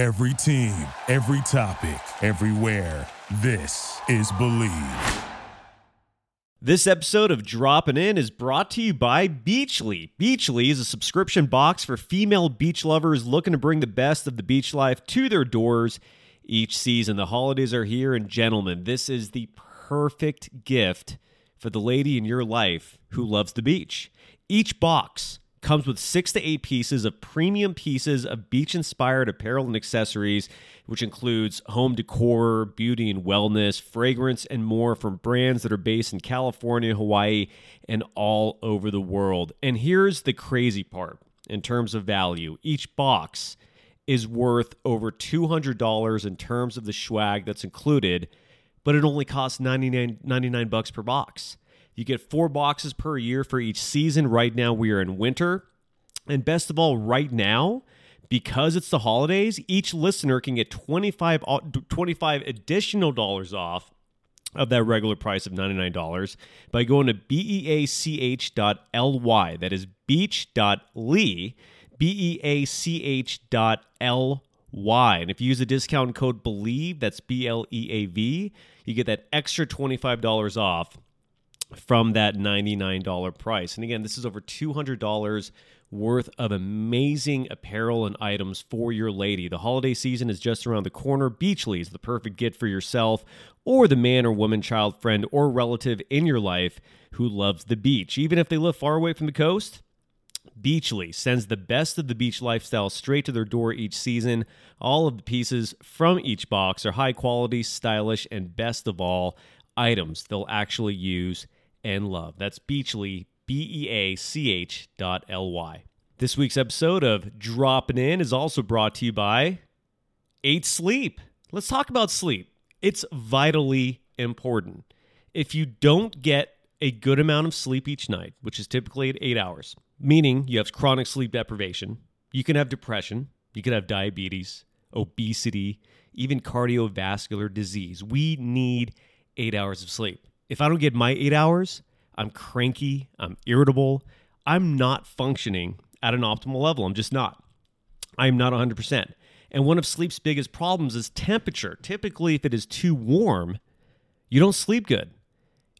Every team, every topic, everywhere. This is Believe. This episode of Droppin' In is brought to you by Beachly. Beachly is a subscription box for female beach lovers looking to bring the best of the beach life to their doors each season. The holidays are here, and gentlemen, this is the perfect gift for the lady in your life who loves the beach. Each box comes with 6 to 8 pieces of premium pieces of beach-inspired apparel and accessories, which includes home decor, beauty and wellness, fragrance, and more from brands that are based in California, Hawaii, and all over the world. And here's the crazy part in terms of value. Each box is worth over $200 in terms of the swag that's included, but it only costs $99 per box. You get 4 boxes per year for each season. Right now, we are in winter. And best of all, right now, because it's the holidays, each listener can get $25 additional dollars off of that regular price of $99 by going to beach.ly. That is beach.ly, beach.ly. And if you use the discount code BELIEVE, that's BLEAV, you get that extra $25 off from that $99 price. And again, this is over $200 worth of amazing apparel and items for your lady. The holiday season is just around the corner. Beachly is the perfect gift for yourself or the man or woman, child, friend, or relative in your life who loves the beach. Even if they live far away from the coast, Beachly sends the best of the beach lifestyle straight to their door each season. All of the pieces from each box are high quality, stylish, and best of all, items they'll actually use and love. That's Beachly, beach.ly. This week's episode of Droppin' In is also brought to you by 8 Sleep. Let's talk about sleep. It's vitally important. If you don't get a good amount of sleep each night, which is typically at 8 hours, meaning you have chronic sleep deprivation, you can have depression, you can have diabetes, obesity, even cardiovascular disease. We need 8 hours of sleep. If I don't get my 8 hours, I'm cranky, I'm irritable, I'm not functioning at an optimal level. I'm just not. I'm not 100%. And one of sleep's biggest problems is temperature. Typically, if it is too warm, you don't sleep good.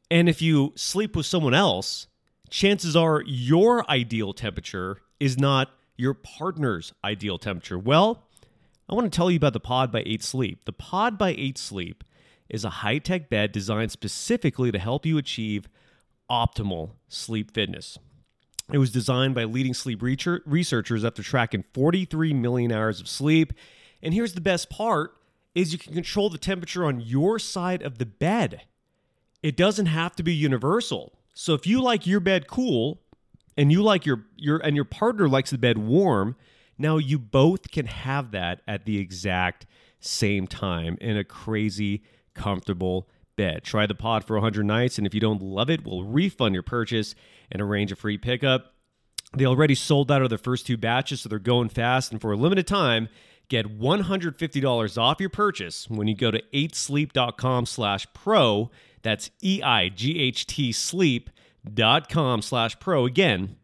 And if you sleep with someone else, chances are your ideal temperature is not your partner's ideal temperature. Well, I want to tell you about the Pod by 8 Sleep. The Pod by 8 Sleep is a high-tech bed designed specifically to help you achieve optimal sleep fitness. It was designed by leading sleep researchers after tracking 43 million hours of sleep. And here's the best part, is you can control the temperature on your side of the bed. It doesn't have to be universal. So if you like your bed cool, and you like your partner likes the bed warm, now you both can have that at the exact same time in a crazy comfortable bed. Try the Pod for 100 nights, and if you don't love it, we'll refund your purchase and arrange a free pickup. They already sold out of their first 2 batches, so they're going fast, and for a limited time, get $150 off your purchase when you go to 8sleep.com/pro. That's eight sleep.com/pro. Again,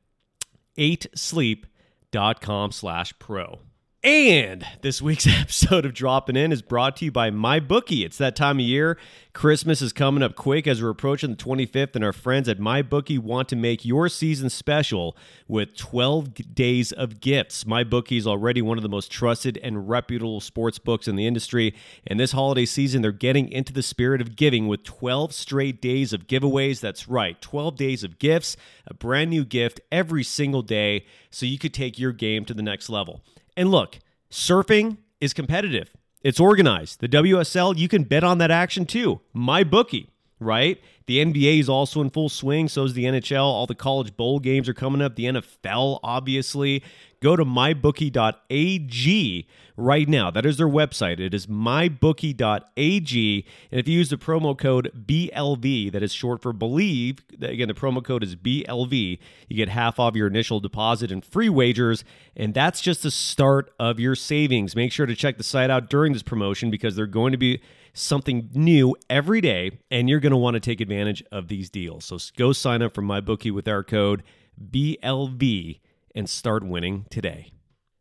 8sleep.com/pro. And this week's episode of Droppin' In is brought to you by MyBookie. It's that time of year. Christmas is coming up quick as we're approaching the 25th, and our friends at MyBookie want to make your season special with 12 days of gifts. MyBookie is already one of the most trusted and reputable sports books in the industry, and this holiday season, they're getting into the spirit of giving with 12 straight days of giveaways. That's right, 12 days of gifts, a brand new gift every single day, so you could take your game to the next level. And look, surfing is competitive. It's organized. The WSL, you can bet on that action too. MyBookie, right? The NBA is also in full swing. So is the NHL. All the college bowl games are coming up. The NFL, obviously. Go to mybookie.ag right now. That is their website. It is mybookie.ag. And if you use the promo code BLV, that is short for Believe, again, the promo code is BLV, you get half off your initial deposit and free wagers. And that's just the start of your savings. Make sure to check the site out during this promotion because they're going to be something new every day, and you're going to want to take advantage of these deals. So go sign up for MyBookie with our code BLV and start winning today.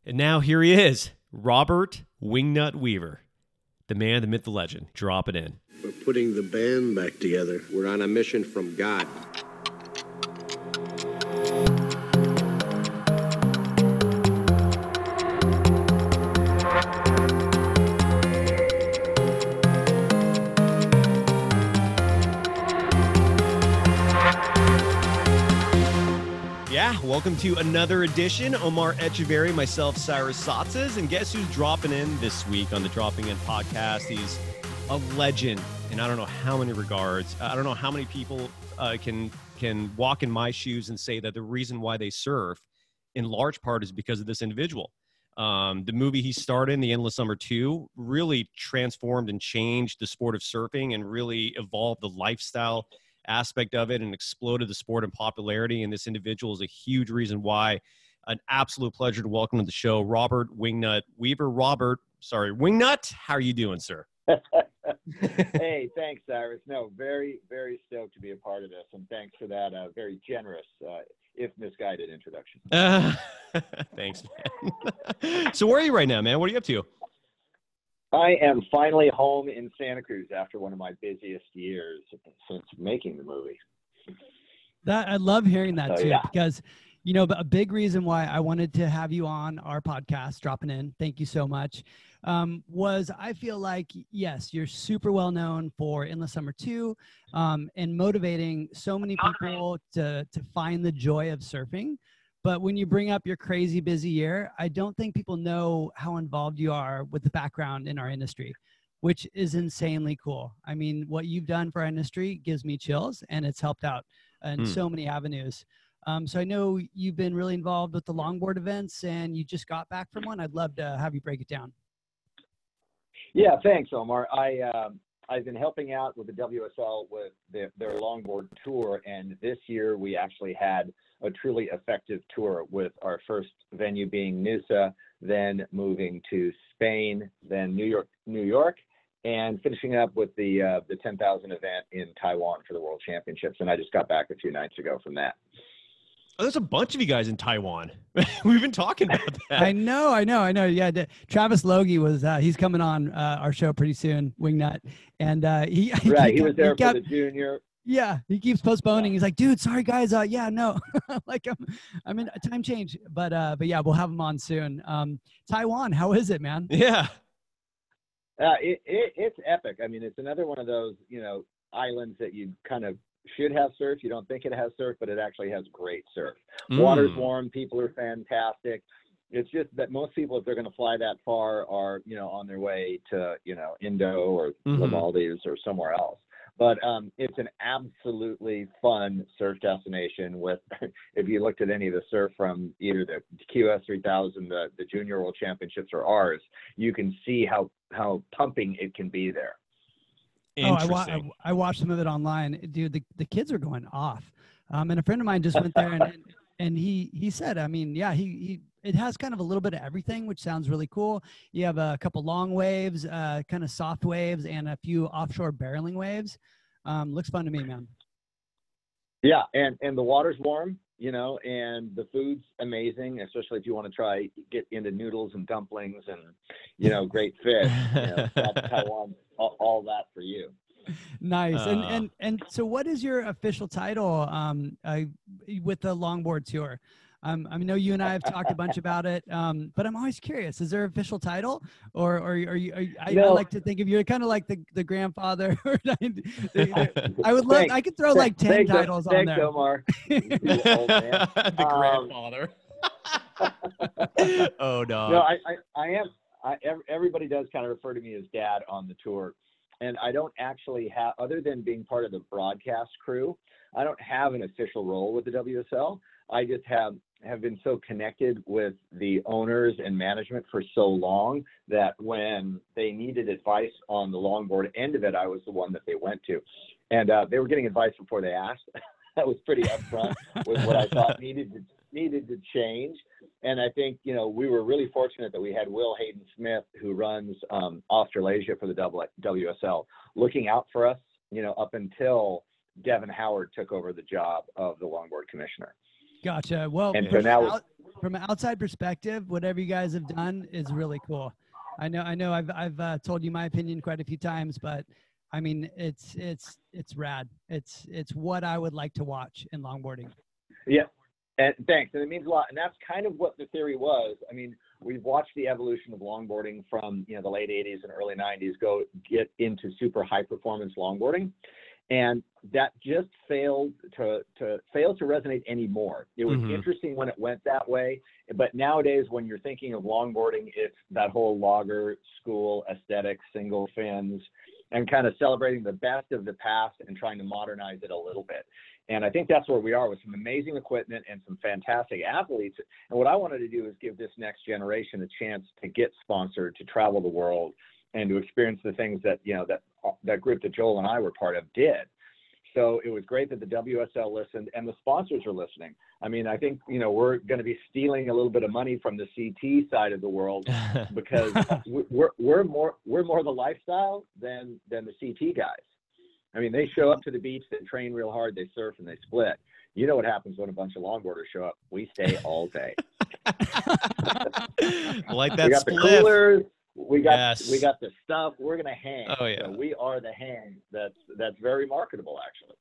And now here he is, Robert Wingnut Weaver, the man, the myth, the legend. Drop it in. We're putting the band back together. We're on a mission from God. Welcome to another edition. Omar Echeverry, myself, Cyrus Satzes, and guess who's dropping in this week on the Dropping In podcast? He's a legend in I don't know how many regards. I don't know how many people can walk in my shoes and say that the reason why they surf in large part is because of this individual. The movie he starred in, The Endless Summer 2, really transformed and changed the sport of surfing and really evolved the lifestyle aspect of it and exploded the sport in popularity. And this individual is a huge reason why. An absolute pleasure to welcome to the show, Robert Wingnut Weaver. Wingnut, how are you doing, sir? Hey, thanks, Cyrus. No, very, very stoked to be a part of this. And thanks for that very generous, if misguided introduction. Thanks, man. So where are you right now, man? What are you up to? I am finally home in Santa Cruz after one of my busiest years since making the movie. That I love hearing that, too, yeah. Because, you know, a big reason why I wanted to have you on our podcast, Dropping In, thank you so much, was I feel like, yes, you're super well known for Endless Summer 2 and motivating so many people to find the joy of surfing. But when you bring up your crazy busy year, I don't think people know how involved you are with the background in our industry, which is insanely cool. I mean, what you've done for our industry gives me chills, and it's helped out in so many avenues. So I know you've been really involved with the longboard events, and you just got back from one. I'd love to have you break it down. Yeah, thanks, Omar. I've been helping out with the WSL with their longboard tour, and this year we actually had a truly effective tour with our first venue being Nusa, then moving to Spain, then New York, and finishing up with the 10,000 event in Taiwan for the World Championships. And I just got back a few nights ago from that. Oh, there's a bunch of you guys in Taiwan. We've been talking about that. I know. Yeah, Travis Logie was, he's coming on our show pretty soon, Wingnut. And he was there for the junior. Yeah, he keeps postponing. He's like, dude, sorry, guys. Like, I'm in a time change. But yeah, we'll have him on soon. Taiwan, how is it, man? Yeah. It's epic. I mean, it's another one of those, you know, islands that you kind of should have surf. You don't think it has surf, but it actually has great surf. Water's warm. People are fantastic. It's just that most people, if they're going to fly that far, are, you know, on their way to, you know, Indo or the Maldives or somewhere else. But it's an absolutely fun surf destination with, if you looked at any of the surf from either the QS3000, the Junior World Championships, or ours, you can see how pumping it can be there. I watched some of it online. Dude, the kids are going off. And a friend of mine just went there and he said, I mean, yeah, he it has kind of a little bit of everything, which sounds really cool. You have a couple long waves, kind of soft waves, and a few offshore barreling waves. Looks fun to me, man. Yeah, and the water's warm, you know, and the food's amazing, especially if you want to get into noodles and dumplings and, you know, great fish. You know, Taiwan, all that for you. Nice. And so what is your official title with the longboard tour? I know you and I have talked a bunch about it, but I'm always curious, is there an official title or are you, I like to think of you kind of like the grandfather. I would love, I could throw like 10 titles on there. Thanks, Omar. The grandfather. Oh, no. No, I am, everybody does kind of refer to me as dad on the tour. And I don't actually have, other than being part of the broadcast crew, I don't have an official role with the WSL. I just have been so connected with the owners and management for so long that when they needed advice on the longboard end of it, I was the one that they went to. And they were getting advice before they asked. That was pretty upfront with what I thought needed to change. And I think, you know, we were really fortunate that we had Will Hayden Smith, who runs Australasia for the WSL, looking out for us, you know, up until Devin Howard took over the job of the longboard commissioner. Gotcha. Well, and so now from an outside perspective, whatever you guys have done is really cool. I know I've told you my opinion quite a few times, but I mean, it's rad. It's what I would like to watch in longboarding. Yeah. And thanks. And it means a lot. And that's kind of what the theory was. I mean, we've watched the evolution of longboarding from, you know, the late 80s and early 90s go get into super high performance longboarding. And that just failed to resonate anymore. It was interesting when it went that way. But nowadays, when you're thinking of longboarding, it's that whole logger school aesthetic, single fins, and kind of celebrating the best of the past and trying to modernize it a little bit. And I think that's where we are, with some amazing equipment and some fantastic athletes. And what I wanted to do is give this next generation a chance to get sponsored, to travel the world, and to experience the things that, you know, that group that Joel and I were part of did. So it was great that the WSL listened and the sponsors are listening. I mean, I think, you know, we're going to be stealing a little bit of money from the CT side of the world because we're more the lifestyle than the CT guys. I mean, they show up to the beach, they train real hard, they surf, and they split. You know what happens when a bunch of longboarders show up? We stay all day. Like that. We got split. The coolers. We got the stuff. We're gonna hang. Oh yeah. So we are the hang. That's very marketable, actually.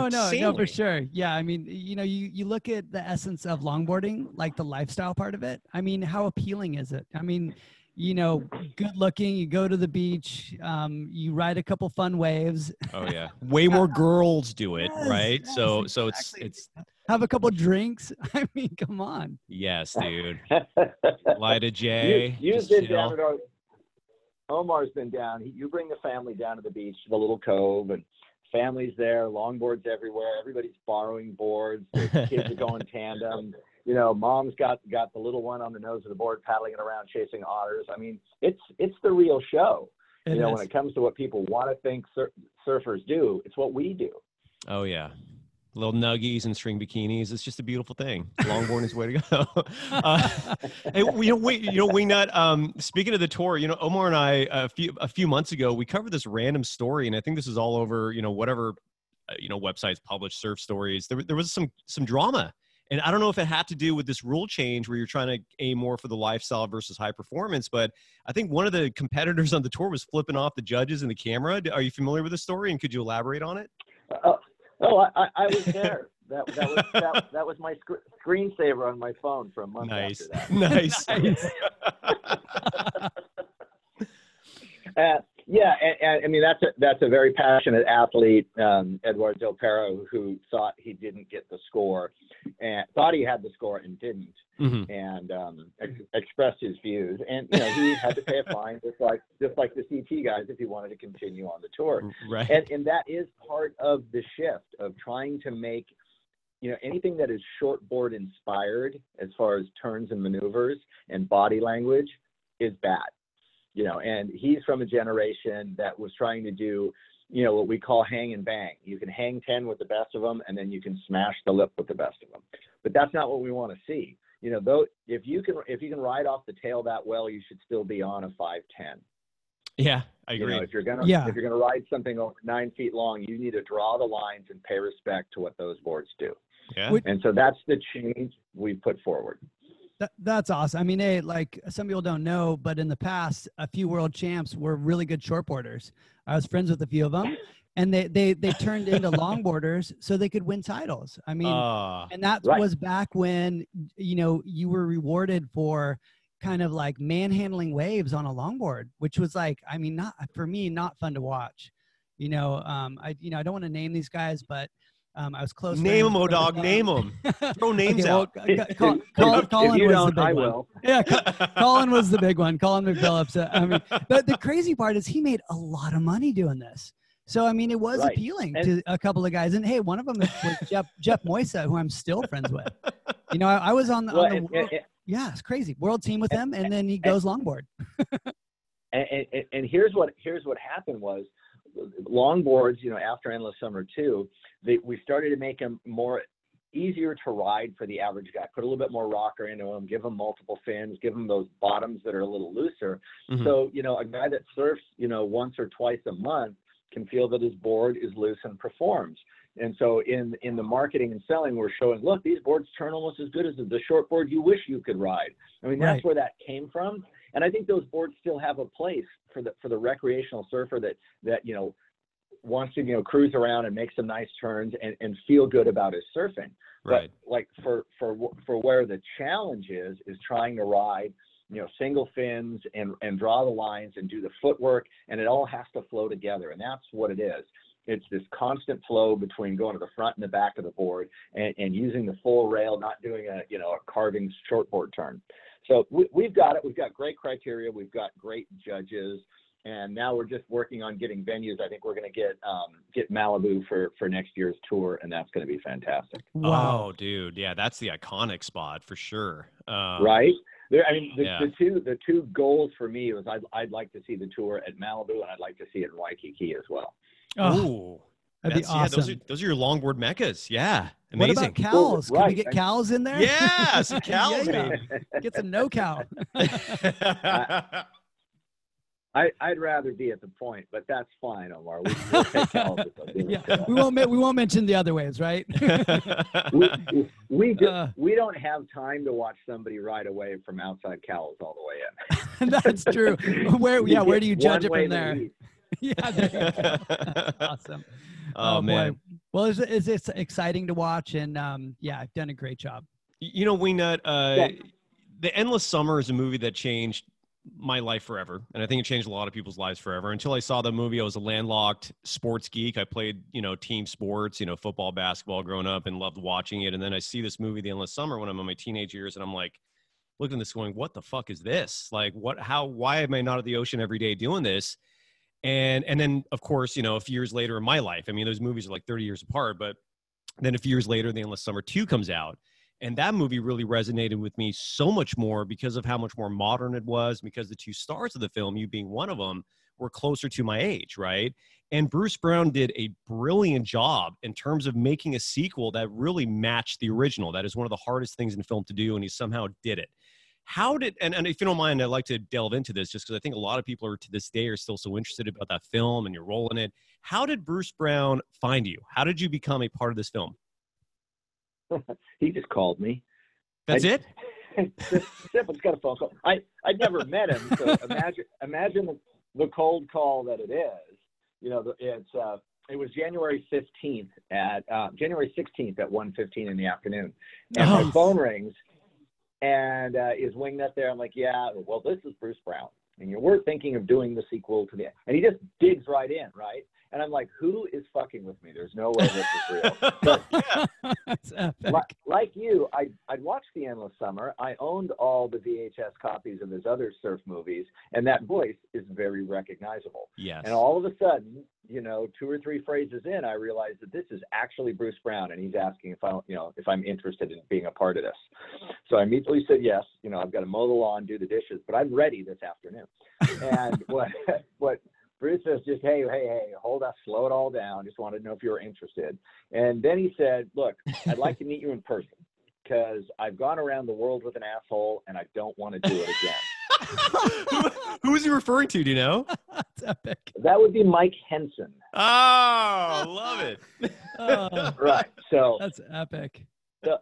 Oh, no, for sure. Yeah, I mean, you know, you look at the essence of longboarding, like the lifestyle part of it. I mean, how appealing is it? I mean, you know, good looking. You go to the beach. You ride a couple fun waves. Oh yeah. Way more girls do it, yes, right? Yes, so exactly. it's have a couple drinks. I mean, come on. Yes, dude. Light a J. You've been down at our Omar's been down. You bring the family down to the beach, the little cove, and family's there, longboards everywhere. Everybody's borrowing boards. The kids are going tandem. You know, mom's got the little one on the nose of the board, paddling it around, chasing otters. I mean, it's the real show. You know, when it comes to what people want to think surfers do, it's what we do. Oh, yeah. Little nuggies and string bikinis. It's just a beautiful thing. Longboarding is the way to go. And, Wingnut, speaking of the tour, you know, Omar and I, a few months ago, we covered this random story, and I think this is all over, you know, whatever, you know, websites publish surf stories. There was some drama. And I don't know if it had to do with this rule change where you're trying to aim more for the lifestyle versus high performance, but I think one of the competitors on the tour was flipping off the judges and the camera. Are you familiar with the story, and could you elaborate on it? I was there. That was my screensaver on my phone for a month after that. Nice. Yeah, and I mean, that's a very passionate athlete, Edward Del Perro, who thought he didn't get the score, and thought he had the score and didn't, and expressed his views. And you know, he had to pay a fine, just like the CT guys, if he wanted to continue on the tour. Right. And that is part of the shift of trying to make, you know, anything that is shortboard inspired as far as turns and maneuvers and body language is bad. You know, and he's from a generation that was trying to do, you know, what we call hang and bang. You can hang 10 with the best of them, and then you can smash the lip with the best of them. But that's not what we want to see. You know, though, if you can ride off the tail that well, you should still be on a 5'10". Yeah, I agree. You know, if you're gonna ride something over 9 feet long, you need to draw the lines and pay respect to what those boards do. Yeah. And so that's the change we put forward. That's awesome. I mean, hey, like some people don't know, but in the past, a few world champs were really good shortboarders. I was friends with a few of them, and they turned into longboarders so they could win titles. I mean, and that was back when, you know, you were rewarded for kind of like manhandling waves on a longboard, which was like, I mean, not fun to watch. You know, I don't want to name these guys, but I was close. Name them, O-Dog. Name them. Throw names out. Colin was the big one. Yeah, Colin was the big one. Colin McPhillips. I mean, but the crazy part is he made a lot of money doing this. So, I mean, it was appealing to a couple of guys. And, hey, one of them was Jeff Moisa, who I'm still friends with. You know, I was it's crazy. World team with him, and then he goes longboard. And here's what happened was, longboards, you know, after Endless Summer 2, we started to make them more easier to ride for the average guy. Put a little bit more rocker into them, give them multiple fins, give them those bottoms that are a little looser. So, you know, a guy that surfs, you know, once or twice a month can feel that his board is loose and performs. And so in the marketing and selling, we're showing, look, these boards turn almost as good as the short board you wish you could ride. I mean, that's where that came from. And I think those boards still have a place for the recreational surfer that, you know, wants to, you know, cruise around and make some nice turns and feel good about his surfing. Right. But like for where the challenge is trying to ride, you know, single fins and draw the lines and do the footwork, and it all has to flow together. And that's what it is. It's this constant flow between going to the front and the back of the board and using the full rail, not doing a, you know, a carving shortboard turn. So we've got it. We've got great criteria. We've got great judges. And now we're just working on getting venues. I think we're going to get Malibu for next year's tour, and that's going to be fantastic. Wow. Oh, dude. Yeah, that's the iconic spot for sure. Right? There, I mean, the two goals for me was I'd like to see the tour at Malibu, and I'd like to see it in Waikiki as well. Oh, ooh, that'd be awesome. Yeah, those are your longboard meccas. Yeah. Amazing. What about cows? Can we get cows in there? Yeah, some cows. Get some no cow. I'd rather be at the point, but that's fine, Omar. We'll take cows. We won't mention the other waves, right? we don't have time to watch somebody ride away from outside cows all the way in. That's true. Where do you judge it from there? Yeah, there you go. Awesome. Oh man. Boy. Well, it's exciting to watch, and I've done a great job. You know, Wingnut, The Endless Summer is a movie that changed my life forever, and I think it changed a lot of people's lives forever. Until I saw the movie, I was a landlocked sports geek. I played, you know, team sports, you know, football, basketball growing up, and loved watching it. And then I see this movie, The Endless Summer, when I'm in my teenage years, and I'm like, looking at this going, what the fuck is this? Like, why am I not at the ocean every day doing this? And then, of course, you know, a few years later in my life, I mean, those movies are like 30 years apart, but then a few years later, The Endless Summer 2 comes out. And that movie really resonated with me so much more because of how much more modern it was, because the two stars of the film, you being one of them, were closer to my age, right? And Bruce Brown did a brilliant job in terms of making a sequel that really matched the original. That is one of the hardest things in film to do, and he somehow did it. How did, and if you don't mind, I'd like to delve into this just because I think a lot of people to this day are still so interested about that film and your role in it. How did Bruce Brown find you? How did you become a part of this film? He just called me. That's it? Simple's got a phone call. I never met him, so imagine the cold call that it is. You know, it was January 16th at 1:15 in the afternoon. And my phone rings. And is Wingnut there? I'm like, yeah, well, this is Bruce Brown. And we're thinking of doing the sequel to the – and he just digs right in, right? And I'm like, who is fucking with me? There's no way this is real. But, like you, I'd watched The Endless Summer. I owned all the VHS copies of his other surf movies, and that voice is very recognizable. Yes. And all of a sudden, you know, two or three phrases in, I realized that this is actually Bruce Brown, and he's asking if I'm interested in being a part of this. So I immediately said yes. You know, I've got to mow the lawn, do the dishes, but I'm ready this afternoon. And what Bruce says, just, hey, hold up, slow it all down. Just wanted to know if you were interested. And then he said, look, I'd like to meet you in person because I've gone around the world with an asshole and I don't want to do it again. Who is he referring to? Do you know? That's epic. That would be Mike Henson. Oh, love it. Right. So that's epic. So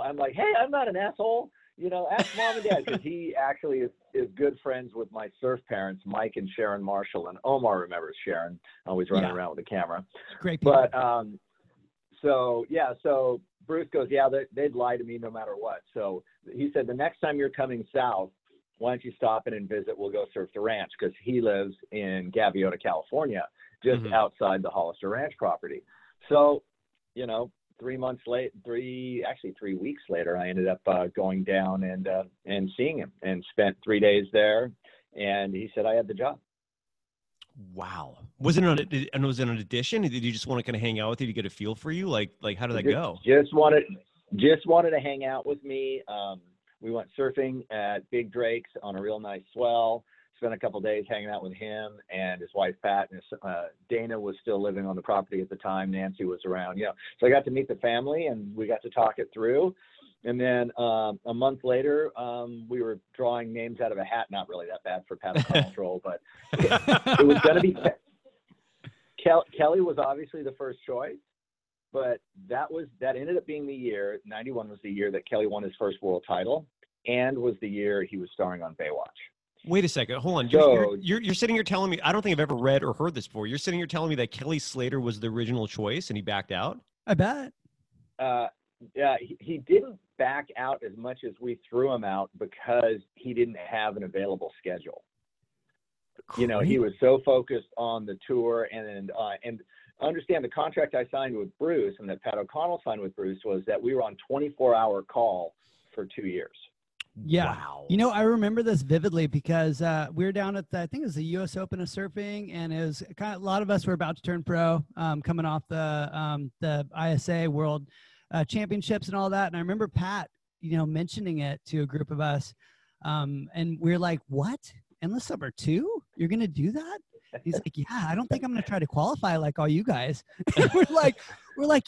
I'm like, hey, I'm not an asshole. You know, ask mom and dad, because he actually is good friends with my surf parents, Mike and Sharon Marshall. And Omar remembers Sharon, always running around with a camera. Great people. But so Bruce goes, they'd lie to me no matter what. So he said, the next time you're coming south, why don't you stop in and visit? We'll go surf the ranch, because he lives in Gaviota, California, just outside the Hollister Ranch property. So, you know, 3 weeks later, I ended up going down and seeing him and spent 3 days there. And he said I had the job. Wow. Was it an audition? Did you just want to kind of hang out with you to get a feel for you? Like how did that go? Just wanted to hang out with me. We went surfing at Big Drake's on a real nice swell. Spent a couple of days hanging out with him and his wife Pat, and Dana was still living on the property at the time. Nancy was around, so I got to meet the family and we got to talk it through. And then a month later, we were drawing names out of a hat. Not really that bad for Pat O'Connell's role, but it was going to be Kelly was obviously the first choice, But that ended up being the year. 91 was the year that Kelly won his first world title, and was the year he was starring on Baywatch. Wait a second. Hold on. You're sitting here telling me, I don't think I've ever read or heard this before. You're sitting here telling me that Kelly Slater was the original choice and he backed out? I bet. Yeah, he didn't back out as much as we threw him out because he didn't have an available schedule. Cool. You know, he was so focused on the tour and understand the contract I signed with Bruce and that Pat O'Connell signed with Bruce was that we were on 24-hour call for 2 years. Yeah. Wow. You know, I remember this vividly because we were down at I think it was the U.S. Open of Surfing, and it was kind of, a lot of us were about to turn pro, coming off the ISA World Championships and all that. And I remember Pat, you know, mentioning it to a group of us, and we're like, "What? Endless Summer 2? You're gonna do that?" He's like, "Yeah, I don't think I'm gonna try to qualify like all you guys." we're like,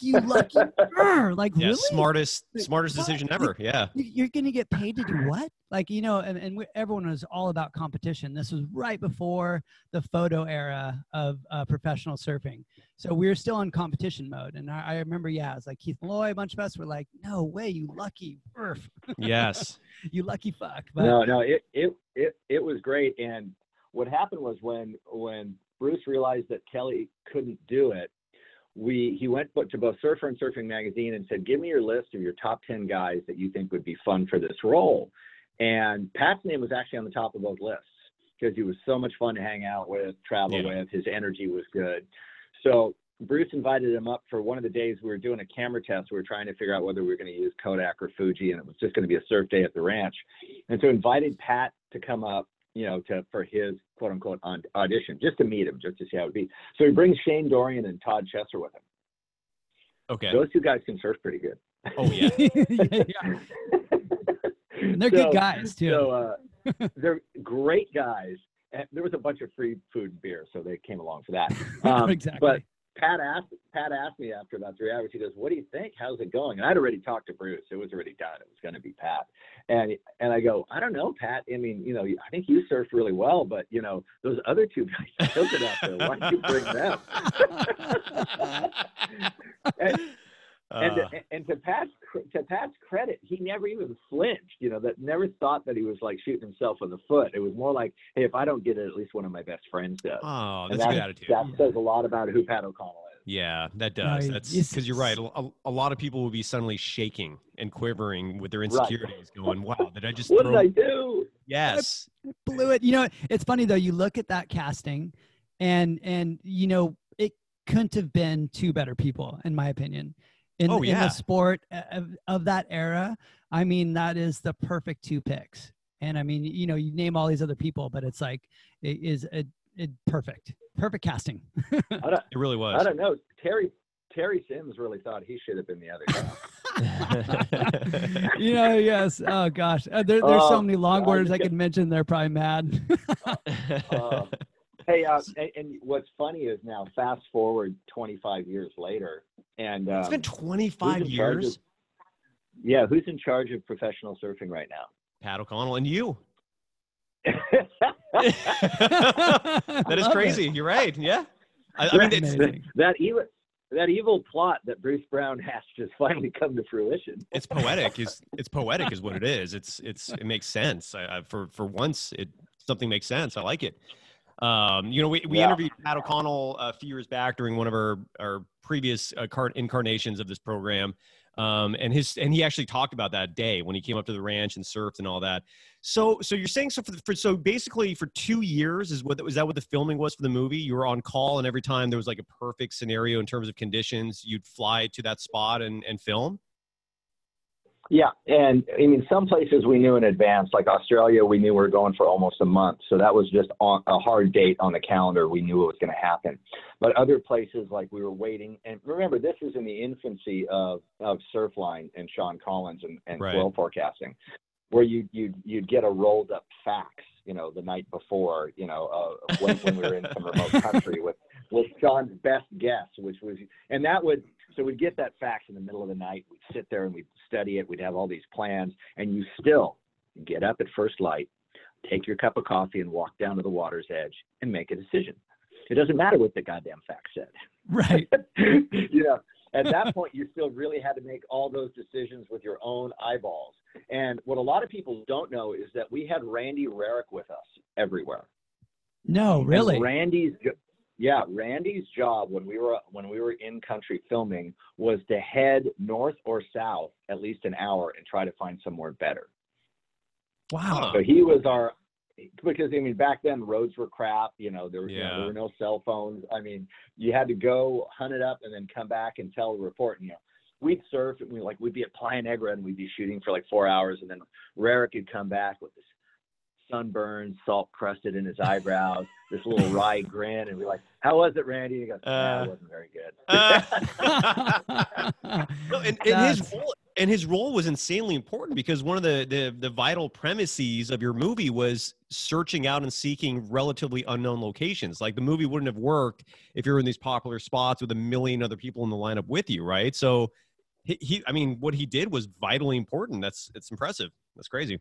"You lucky girl!" Like, yeah, really? smartest decision ever. Yeah, you're gonna get paid to do what? Like, you know, and everyone was all about competition. This was right before the photo era of professional surfing, so we were still in competition mode. And I remember, yeah, it's like Keith Malloy, a bunch of us were like, "No way, you lucky burf." Yes, you lucky fuck. But no, it was great. And what happened was when Bruce realized that Kelly couldn't do it, he went to both Surfer and Surfing Magazine and said, "Give me your list of your top 10 guys that you think would be fun for this role." And Pat's name was actually on the top of both lists because he was so much fun to hang out with, travel with. His energy was good. So Bruce invited him up for one of the days we were doing a camera test. We were trying to figure out whether we were going to use Kodak or Fuji, and it was just going to be a surf day at the ranch. And so invited Pat to come up, you know, for his quote unquote audition, just to meet him, just to see how it would be. So he brings Shane Dorian and Todd Chesser with him. Okay. Those two guys can surf pretty good. Oh yeah. And they're good guys too. So they're great guys. And there was a bunch of free food and beer, so they came along for that. Exactly. But Pat asked me after about 3 hours, he goes, "What do you think? How's it going?" And I'd already talked to Bruce. It was already done. It was going to be Pat. And I go, "I don't know, Pat. I mean, you know, I think you surfed really well, but, you know, those other two guys killed it out there. Why don't you bring them?" And to Pat's credit, he never even flinched, you know, that never thought that he was like shooting himself in the foot. It was more like, "Hey, if I don't get it, at least one of my best friends does." Oh, that's a good attitude. That says a lot about who Pat O'Connell is. Yeah, that does. No, that's because you're right. A lot of people will be suddenly shaking and quivering with their insecurities, going, "Wow, did I just what did I do?" Yes. I blew it. You know, it's funny though, you look at that casting and you know, it couldn't have been two better people, in my opinion. In the sport of that era, I mean, that is the perfect two picks. And I mean, you know, you name all these other people, but it's like, it is perfect casting. It really was. I don't know. Terry Sims really thought he should have been the other guy. You know, yes. Oh gosh, there's so many longboarders I could mention. They're probably mad. Hey, and what's funny is now, fast forward 25 years later, and it's been 25 years. Who's in charge of professional surfing right now? Pat O'Connell and you. That is crazy. It. You're right. Yeah, I mean, that evil plot that Bruce Brown hatched has finally come to fruition. It's poetic. It's poetic is what it is. It makes sense. For once, something makes sense. I like it. You know, we interviewed Pat O'Connell a few years back during one of our previous incarnations of this program. And he actually talked about that day when he came up to the ranch and surfed and all that. So you're saying, so basically for 2 years is that what the filming was for the movie? You were on call, and every time there was like a perfect scenario in terms of conditions, you'd fly to that spot and film. Yeah. And I mean, some places we knew in advance, like Australia, we knew we were going for almost a month. So that was just a hard date on the calendar. We knew it was going to happen. But other places, like we were waiting. And remember, this is in the infancy of Surfline and Sean Collins and swell forecasting, where you'd get a rolled up fax, you know, the night before, you know, when we were in some remote country with Sean's best guess, so we'd get that fax in the middle of the night. We'd sit there and we'd study it. We'd have all these plans. And you still get up at first light, take your cup of coffee, and walk down to the water's edge and make a decision. It doesn't matter what the goddamn fax said. Right. You know, At that point, you still really had to make all those decisions with your own eyeballs. And what a lot of people don't know is that we had Randy Rarick with us everywhere. No, really? And Randy's job when we were in country filming was to head north or south at least an hour and try to find somewhere better. Wow. So he was our, because I mean back then roads were crap, there were no cell phones. I mean, you had to go hunt it up and then come back and tell the report. And we'd surf and we'd be at Playa Negra and we'd be shooting for 4 hours, and then Rarick could come back with this sunburned, salt crusted in his eyebrows, this little wry grin, and we're like, "How was it, Randy?" And he goes, "That wasn't very good." No, and his role was insanely important, because one of the vital premises of your movie was searching out and seeking relatively unknown locations. Like, the movie wouldn't have worked if you were in these popular spots with a million other people in the lineup with you, right? So, he what he did was vitally important. It's impressive. That's crazy.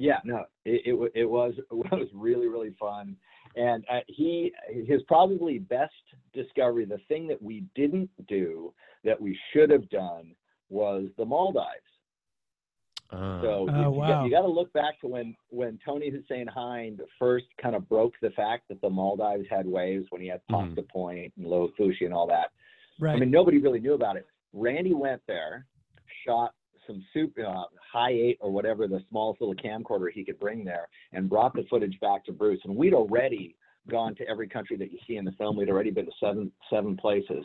Yeah, no, it was really, really fun. And his probably best discovery, the thing that we didn't do that we should have done, was the Maldives. You got to look back to when Tony Hussein Hind first kind of broke the fact that the Maldives had waves, when he had Ponta Point and Loafushi and all that. Right. I mean, nobody really knew about it. Randy went there, shot some Hi8 or whatever, the smallest little camcorder he could bring there, and brought the footage back to Bruce. And we'd already gone to every country that you see in the film. We'd already been to seven places.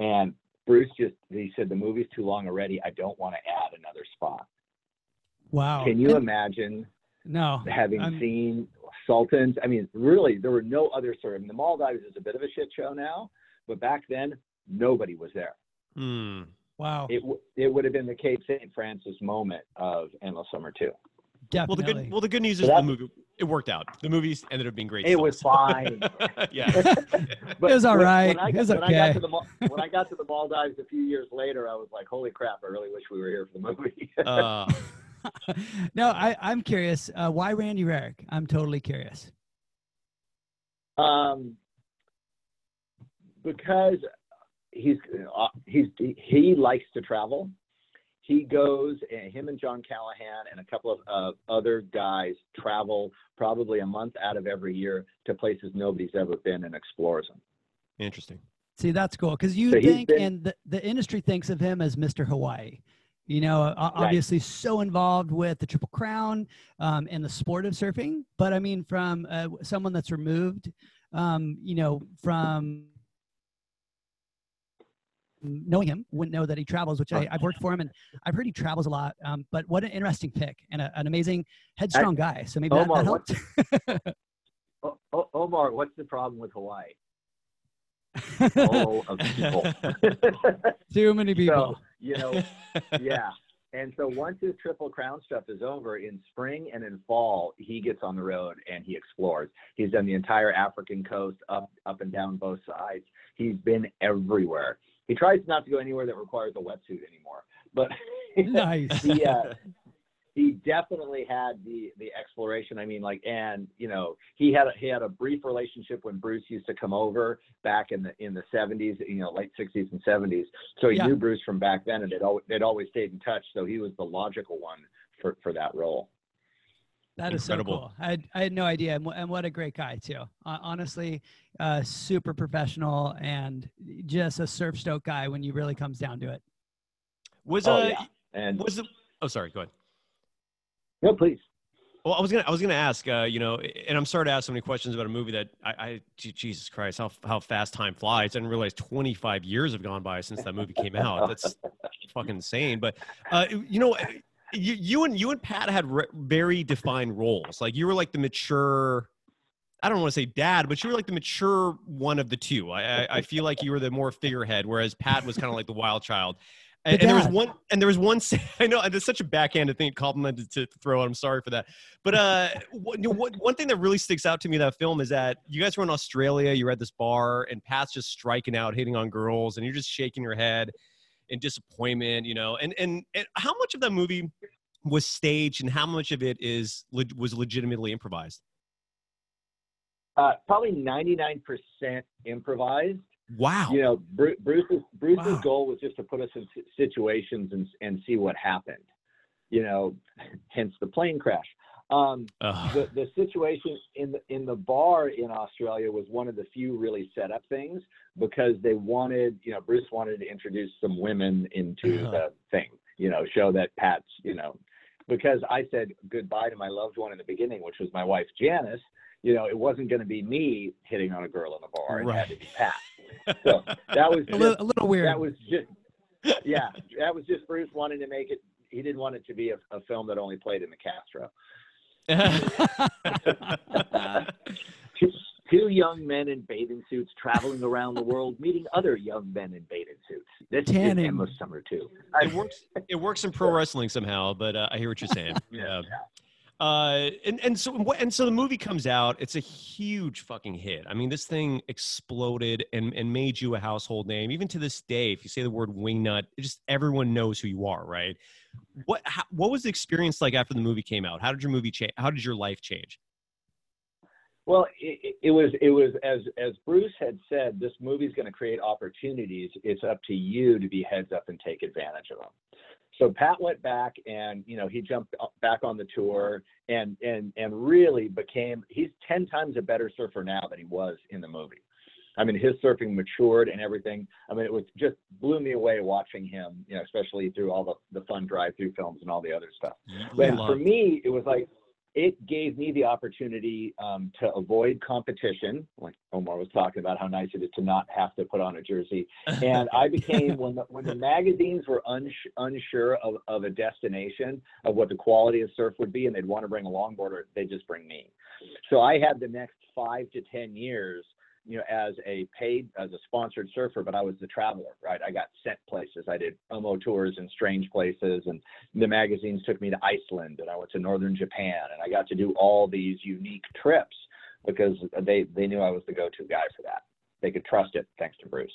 And Bruce he said, "The movie's too long already. I don't want to add another spot." Wow. Can you imagine seen Sultans? I mean, really, there were no other sort of, the Maldives is a bit of a shit show now, but back then, nobody was there. Hmm. Wow. It would have been the Cape St. Francis moment of Endless Summer 2. Definitely. Well, the good news is the movie, it worked out. The movies ended up being great. It was fine. Yeah. But it was all right. When I got to the Maldives a few years later, I was like, holy crap, I really wish we were here for the movie. No, I'm curious. Why Randy Rarick? I'm totally curious. Because he likes to travel. He goes, and him and John Callahan and a couple of other guys travel probably a month out of every year to places nobody's ever been and explores them. Interesting. See, that's cool, because the industry thinks of him as Mr. Hawaii. Obviously so involved with the Triple Crown and the sport of surfing. But I mean, from someone that's removed, from knowing him, wouldn't know that he travels, which I've worked for him, and I've heard he travels a lot. But what an interesting pick, and an amazing, headstrong guy. So maybe Omar, that helped. Omar, what's the problem with Hawaii? Oh, of people. Too many people. So, yeah. And so once his Triple Crown stuff is over, in spring and in fall, he gets on the road and he explores. He's done the entire African coast, up and down both sides. He's been everywhere. He tries not to go anywhere that requires a wetsuit anymore, but nice. He definitely had the exploration. I mean, he had a brief relationship when Bruce used to come over back in the 70s, late 60s and 70s. So he knew Bruce from back then, and they'd always stayed in touch. So he was the logical one for that role. That Incredible. Is so cool. I had no idea. And what a great guy, too. Honestly, super professional and just a surf stoked guy when you really comes down to it. Go ahead. No, please. Well, I was gonna ask, and I'm sorry to ask so many questions about a movie that I Jesus Christ, how fast time flies. I didn't realize 25 years have gone by since that movie came out. That's fucking insane. But, You and Pat had very defined roles. Like, you were like the mature, I don't want to say dad, but you were like the mature one of the two. I feel like you were the more figurehead, whereas Pat was kind of like the wild child. And there was one. I know that's such a backhanded thing, complimented to throw out. I'm sorry for that. But one thing that really sticks out to me in that film is that you guys were in Australia. You were at this bar, and Pat's just striking out, hitting on girls, and you're just shaking your head and disappointment, and how much of that movie was staged and how much of it was legitimately improvised? Probably 99% improvised, Wow. You know, Bruce's wow. goal was just to put us in situations and see what happened, you know, hence the plane crash. The situation in the bar in Australia was one of the few really set up things, because they wanted, you know, Bruce wanted to introduce some women into the thing, you know, show that Pat's, you know, because I said goodbye to my loved one in the beginning, which was my wife, Janice. You know, it wasn't going to be me hitting on a girl in the bar. It had to be Pat. So that was just, a little weird. That was just, yeah, that was just Bruce wanting to make it. He didn't want it to be a film that only played in the Castro. Two young men in bathing suits traveling around the world, meeting other young men in bathing suits. This is Endless Summer 2. It works in pro wrestling somehow, but I hear what you're saying. Yeah. So the movie comes out. It's a huge fucking hit. I mean, this thing exploded and made you a household name. Even to this day, if you say the word Wingnut, just everyone knows who you are, right? What was the experience like after the movie came out? How did your movie change? How did your life change? Well, it was as Bruce had said, this movie's going to create opportunities. It's up to you to be heads up and take advantage of them. So Pat went back and, you know, he jumped back on the tour and really became, he's 10 times a better surfer now than he was in the movie. I mean, his surfing matured and everything. I mean, it was just blew me away watching him, you know, especially through all the fun drive-through films and all the other stuff. But for me, it was like, it gave me the opportunity to avoid competition. Like Omar was talking about how nice it is to not have to put on a jersey. And I became, when the magazines were unsure of a destination, of what the quality of surf would be, and they'd want to bring a longboarder, they'd just bring me. So I had the next 5 to 10 years, you know, as a sponsored surfer, but I was the traveler, right? I got sent places. I did promo tours in strange places, and the magazines took me to Iceland, and I went to northern Japan, and I got to do all these unique trips because they knew I was the go-to guy for that. They could trust it, thanks to Bruce.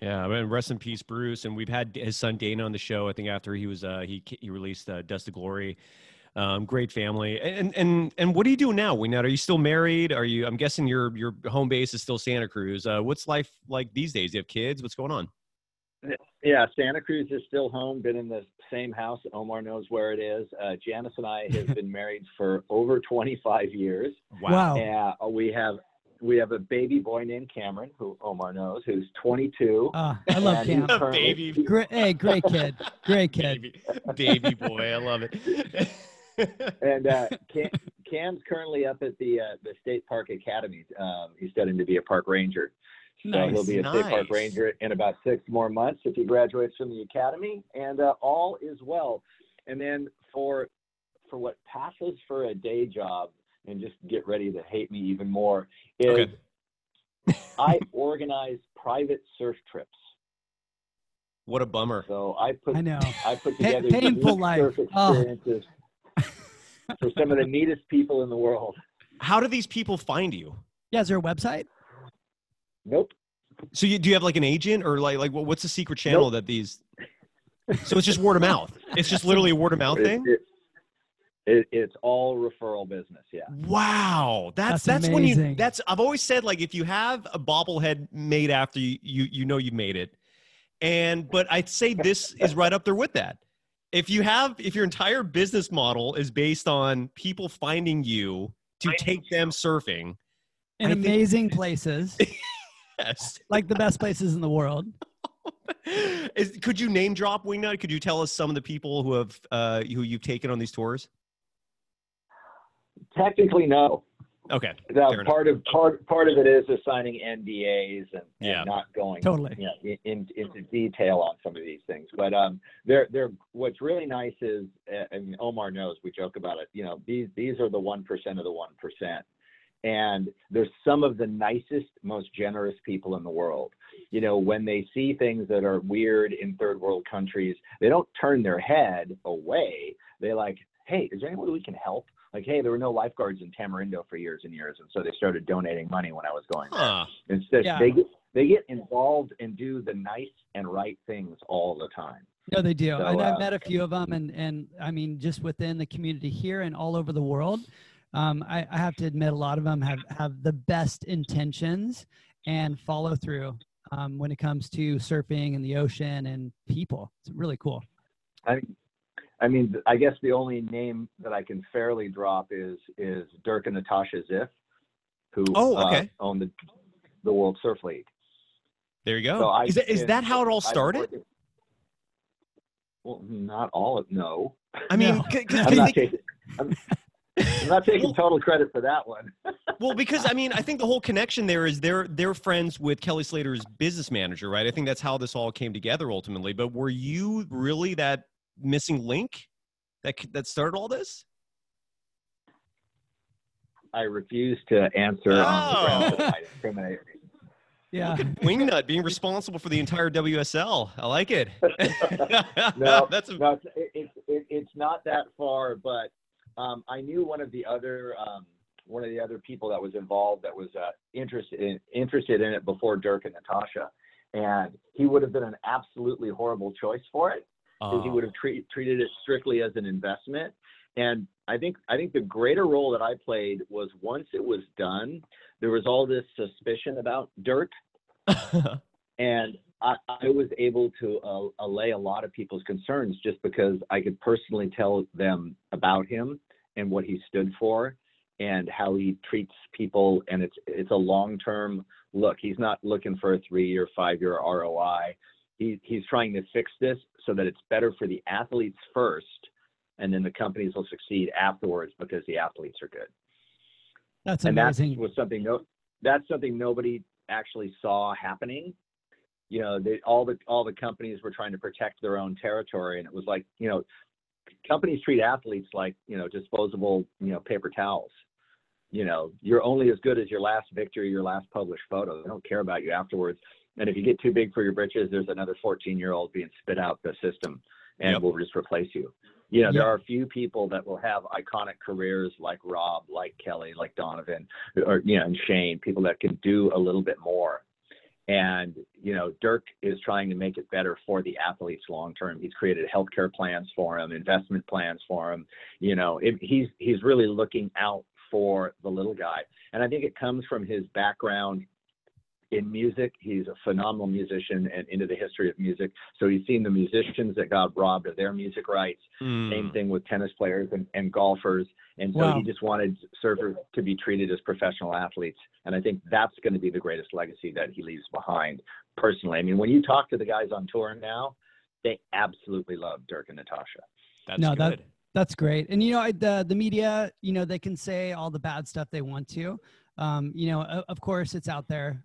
Yeah, I mean, rest in peace, Bruce. And we've had his son Dana on the show. I think after he was he released Dust to Glory. Great family. And what do you do now, Wingnut? Are you still married? Are you? I'm guessing your home base is still Santa Cruz. What's life like these days? Do you have kids? What's going on? Yeah, Santa Cruz is still home. Been in the same house. Omar knows where it is. Janice and I have been married for over 25 years. Wow. We have a baby boy named Cameron, who Omar knows, who's 22. I love Cam. Great kid. Great kid. Baby boy. I love it. And Cam's currently up at the State Park Academy. He's studying to be a park ranger. So he'll be a state park ranger in about 6 more months if he graduates from the academy. And all is well. And then for what passes for a day job, and just get ready to hate me even more, is okay. I organize private surf trips. What a bummer. So I put together painful life. Surf experiences. For some of the neatest people in the world. How do these people find you? Yeah, is there a website? Nope. So do you have like an agent or like what's the secret channel that these? So it's just word of mouth. It's just literally a word of mouth thing. It's all referral business. Yeah. Wow. That's when you, that's, I've always said, like, if you have a bobblehead made after you know, you made it. But I'd say this is right up there with that. If your entire business model is based on people finding you to take them surfing in amazing places, yes, like the best places in the world. Could you name drop, Wingnut? Could you tell us some of the people who you've taken on these tours? Technically, no. Okay. Part of it is assigning NDAs and not going into detail on some of these things. But they're what's really nice is, and Omar knows, we joke about it. You know, these are the 1% of the 1%, and they're some of the nicest, most generous people in the world. You know, when they see things that are weird in third world countries, they don't turn their head away. They like, hey, is there any way we can help? Like, hey, there were no lifeguards in Tamarindo for years and years, and so they started donating money when I was going there. Instead, they get involved and do the nice and right things all the time. No, they do. So, I've met a few of them, and I mean, just within the community here and all over the world, I have to admit a lot of them have the best intentions and follow through when it comes to surfing and the ocean and people. It's really cool. I mean, I guess the only name that I can fairly drop is Dirk and Natasha Ziff, who own the World Surf League. There you go. So is that how it all started? Well, not all of no. I mean, no. I'm not taking total credit for that one. Well, because I mean, I think the whole connection there is they're friends with Kelly Slater's business manager, right? I think that's how this all came together ultimately. But were you really that missing link that started all this? I refuse to answer on the ground. I discriminate. Yeah. Look at Wingnut being responsible for the entire WSL. I like it. No, it's not that far, but I knew one of the other people that was involved that was interested in it before Dirk and Natasha, and he would have been an absolutely horrible choice for it. Because he would have treated it strictly as an investment. And I think the greater role that I played was once it was done, there was all this suspicion about Dirk, and I was able to allay a lot of people's concerns just because I could personally tell them about him and what he stood for and how he treats people. And it's a long-term look. He's not looking for a 3-year, 5-year ROI. He's trying to fix this so that it's better for the athletes first, and then the companies will succeed afterwards because the athletes are good. That's amazing. That's something nobody actually saw happening. You know, all the companies were trying to protect their own territory, and it was like, you know, companies treat athletes like, you know, disposable, you know, paper towels. You know, you're only as good as your last victory, your last published photo. They don't care about you afterwards. And if you get too big for your britches, there's another 14-year-old being spit out the system, and we'll just replace you. You know, there are a few people that will have iconic careers like Rob, like Kelly, like Donovan, or, you know, and Shane, people that can do a little bit more. And, you know, Dirk is trying to make it better for the athletes long term. He's created healthcare plans for him, investment plans for him. You know, he's really looking out for the little guy. And I think it comes from his background in music. He's a phenomenal musician and into the history of music. So he's seen the musicians that got robbed of their music rights. Same thing with tennis players and golfers. And so he just wanted surfers to be treated as professional athletes. And I think that's going to be the greatest legacy that he leaves behind personally. I mean, when you talk to the guys on tour now, they absolutely love Dirk and Natasha. That's great. And, you know, the media, you know, they can say all the bad stuff they want to. You know, of course, it's out there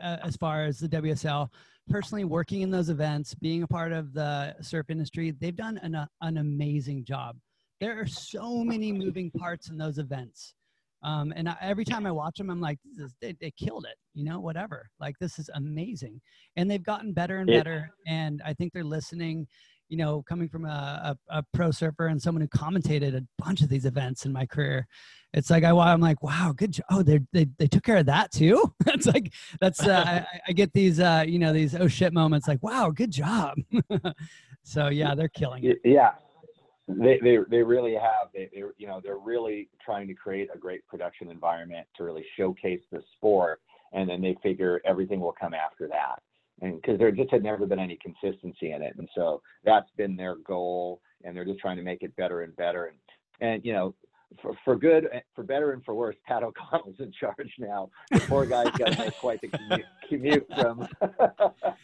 as far as the WSL. Personally, working in those events, being a part of the surf industry, they've done an amazing job. There are so many moving parts in those events. And every time I watch them, I'm like, they killed it, you know, whatever. Like, this is amazing. And they've gotten better and better. And I think they're listening, you know, coming from a pro surfer and someone who commentated a bunch of these events in my career. It's like, I'm like, wow, good job. Oh, they took care of that too. That's like, I get these, you know, these, oh shit moments like, wow, good job. So yeah, they're killing it. Yeah. They really have, they you know, they're really trying to create a great production environment to really showcase the sport. And then they figure everything will come after that. And because there just had never been any consistency in it. And so that's been their goal, and they're just trying to make it better and better. And you know, for good, for better and for worse, Pat O'Connell's in charge now. The poor guy's got to make quite the commute from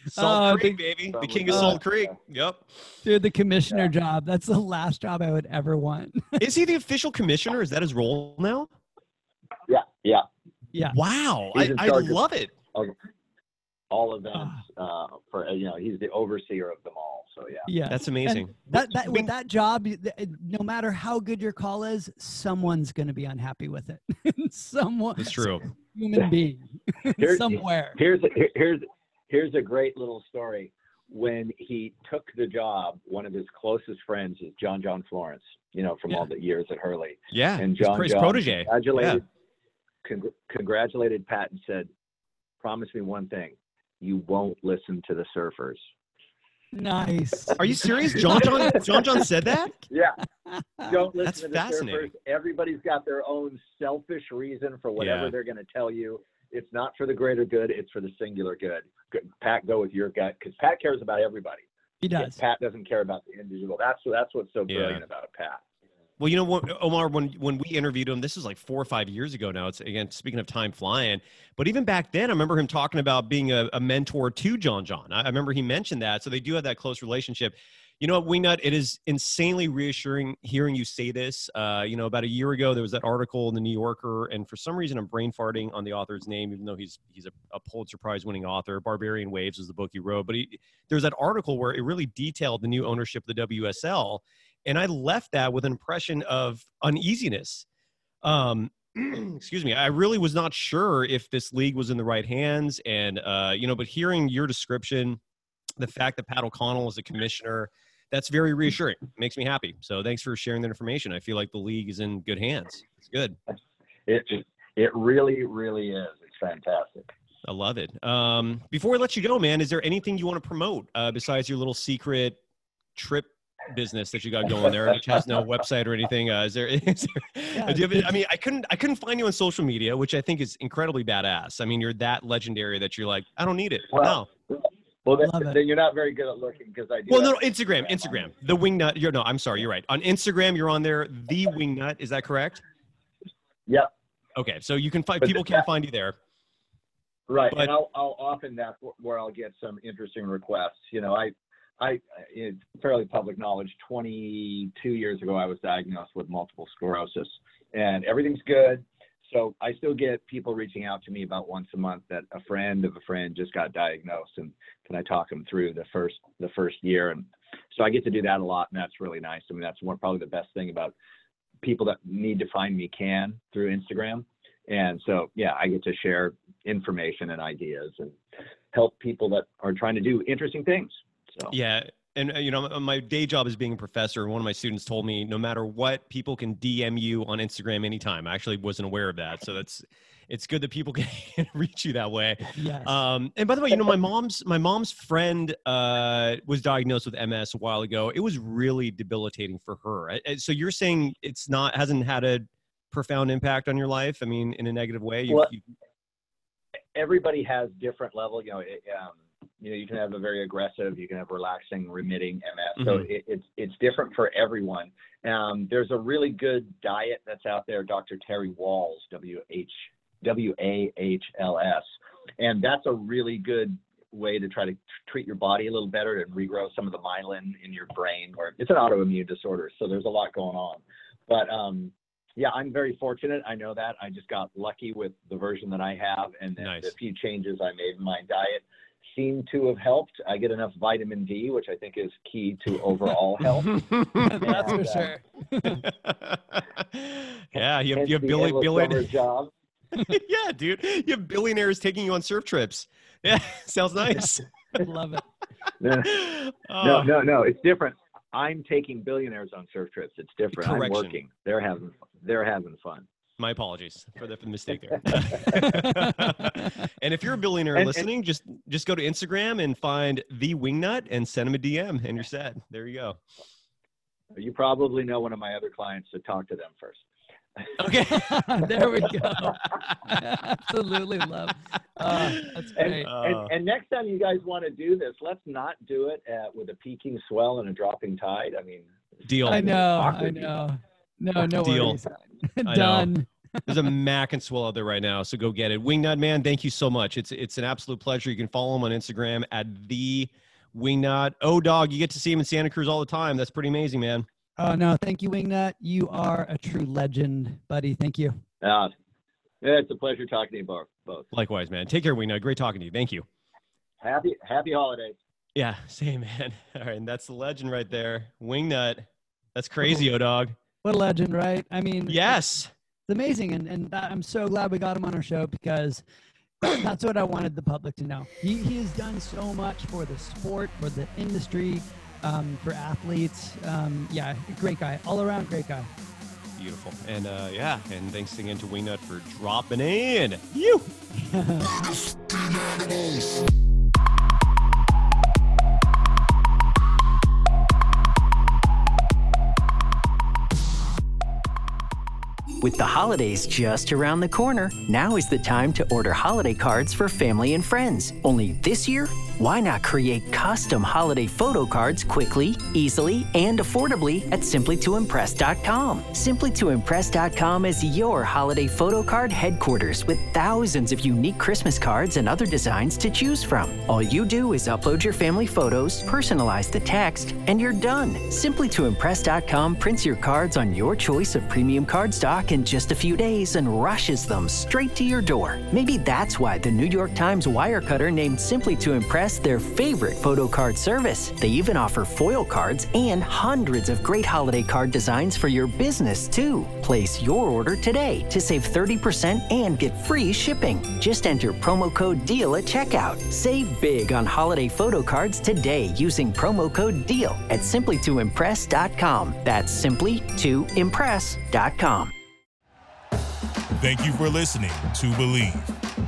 Salt Creek, baby. The king of Salt Creek. Yep. Dude, the commissioner job. That's the last job I would ever want. Is he the official commissioner? Is that his role now? Yeah. Wow. I love it. All events, for, you know, he's the overseer of them all. So yeah, that's amazing. And with that job, no matter how good your call is, someone's going to be unhappy with it. Someone, that's true. Human being, somewhere. Here's a great little story. When he took the job, one of his closest friends is John Florence. You know, from all the years at Hurley. Yeah, and John protege. Congratulated, congratulated Pat and said, "Promise me one thing. You won't listen to the surfers." Nice. Are you serious? John said that? Yeah. Don't listen to the surfers. Everybody's got their own selfish reason for whatever they're going to tell you. It's not for the greater good. It's for the singular good. Pat, go with your gut, because Pat cares about everybody. He does. Pat doesn't care about the individual. That's what's so brilliant about Pat. Well, you know what, Omar, when we interviewed him, this was like 4 or 5 years ago now. It's, again, speaking of time flying, but even back then, I remember him talking about being a mentor to John. I remember he mentioned that. So they do have that close relationship. You know what, Wingnut, it is insanely reassuring hearing you say this. You know, about a year ago, there was that article in the New Yorker, and for some reason, I'm brain farting on the author's name, even though he's a Pulitzer Prize winning author. Barbarian Waves was the book he wrote, but there's that article where it really detailed the new ownership of the WSL, and I left that with an impression of uneasiness. Excuse me. I really was not sure if this league was in the right hands, and you know, but hearing your description, the fact that Pat O'Connell is a commissioner, that's very reassuring. It makes me happy. So thanks for sharing that information. I feel like the league is in good hands. It's good. It really, really is. It's fantastic. I love it. Before I let you go, man, is there anything you want to promote besides your little secret trip business that you got going there, which has no website or anything? I mean, I couldn't find you on social media, which I think is incredibly badass. I mean, you're that legendary that you're like, I don't need it. No. Well, then you're not very good at looking, because I do. Well, no, Instagram. The Wingnut. No, I'm sorry. You're right. On Instagram, you're on there. The Wingnut. Is that correct? Yep. Okay. So you can find, people can find you there. Right. But, and I'll often, that's where I'll get some interesting requests. You know, it's fairly public knowledge. 22 years ago, I was diagnosed with multiple sclerosis, and everything's good. So I still get people reaching out to me about once a month that a friend of a friend just got diagnosed, and can I talk them through the first year? And so I get to do that a lot, and that's really nice. I mean, that's probably the best thing about people that need to find me can through Instagram. And so, yeah, I get to share information and ideas and help people that are trying to do interesting things. So. Yeah. And, you know, my day job is being a professor. One of my students told me, no matter what, people can DM you on Instagram anytime. I actually wasn't aware of that. So it's good that people can reach you that way. Yes. And by the way, you know, my mom's friend was diagnosed with MS a while ago. It was really debilitating for her. So you're saying hasn't had a profound impact on your life? I mean, in a negative way? Everybody has different level, you know, you know, you can have a very aggressive, you can have relaxing, remitting MS. Mm-hmm. So it's different for everyone. There's a really good diet that's out there, Dr. Terry Walls, W-A-H-L-S. And that's a really good way to try to treat your body a little better and regrow some of the myelin in your brain, where it's an autoimmune disorder. So there's a lot going on. But yeah, I'm very fortunate. I know that. I just got lucky with the version that I have, and then nice. The few changes I made in my diet seem to have helped. I get enough vitamin D, which I think is key to overall health. That's for sure. Yeah, you have Billy. Job. Yeah, dude, you have billionaires taking you on surf trips. Yeah, sounds nice. I love it. No, it's different. I'm taking billionaires on surf trips. It's different. Correction. I'm working. They're having fun. My apologies for the mistake there. And if you're a billionaire listening, just go to Instagram and find The Wingnut and send him a DM, and you're set. There you go. You probably know one of my other clients, so talk to them first. Okay. There we go. Absolutely love. That's great. And next time you guys want to do this, let's not do it with a peaking swell and a dropping tide. I mean, deal. I know. No deal. Done. There's a Mac and Swell out there right now, so go get it. Wingnut, man, thank you so much. It's an absolute pleasure. You can follow him on Instagram at The Wingnut. Oh, dog, you get to see him in Santa Cruz all the time. That's pretty amazing, man. Oh, no, thank you, Wingnut. You are a true legend, buddy. Thank you. Yeah, it's a pleasure talking to you both. Likewise, man. Take care, Wingnut. Great talking to you. Thank you. Happy holidays. Yeah, same, man. All right, and that's the legend right there. Wingnut. That's crazy, oh, dog. What a legend, right? I mean, yes, it's amazing. And I'm so glad we got him on our show, because that's what I wanted the public to know. He has done so much for the sport, for the industry, for athletes. Yeah, great guy. All around great guy. Beautiful. And yeah, and thanks again to Wingnut for dropping in. You. With the holidays just around the corner, now is the time to order holiday cards for family and friends. Only this year, why not create custom holiday photo cards quickly, easily, and affordably at SimplyToImpress.com. SimplyToImpress.com is your holiday photo card headquarters with thousands of unique Christmas cards and other designs to choose from. All you do is upload your family photos, personalize the text, and you're done. SimplyToImpress.com prints your cards on your choice of premium card stock in just a few days and rushes them straight to your door. Maybe that's why the New York Times Wirecutter named Simply to Impress their favorite photo card service. They even offer foil cards and hundreds of great holiday card designs for your business too. Place your order today to save 30% and get free shipping. Just enter promo code DEAL at checkout. Save big on holiday photo cards today using promo code DEAL at simplytoimpress.com. That's simplytoimpress.com. Thank you for listening to Believe.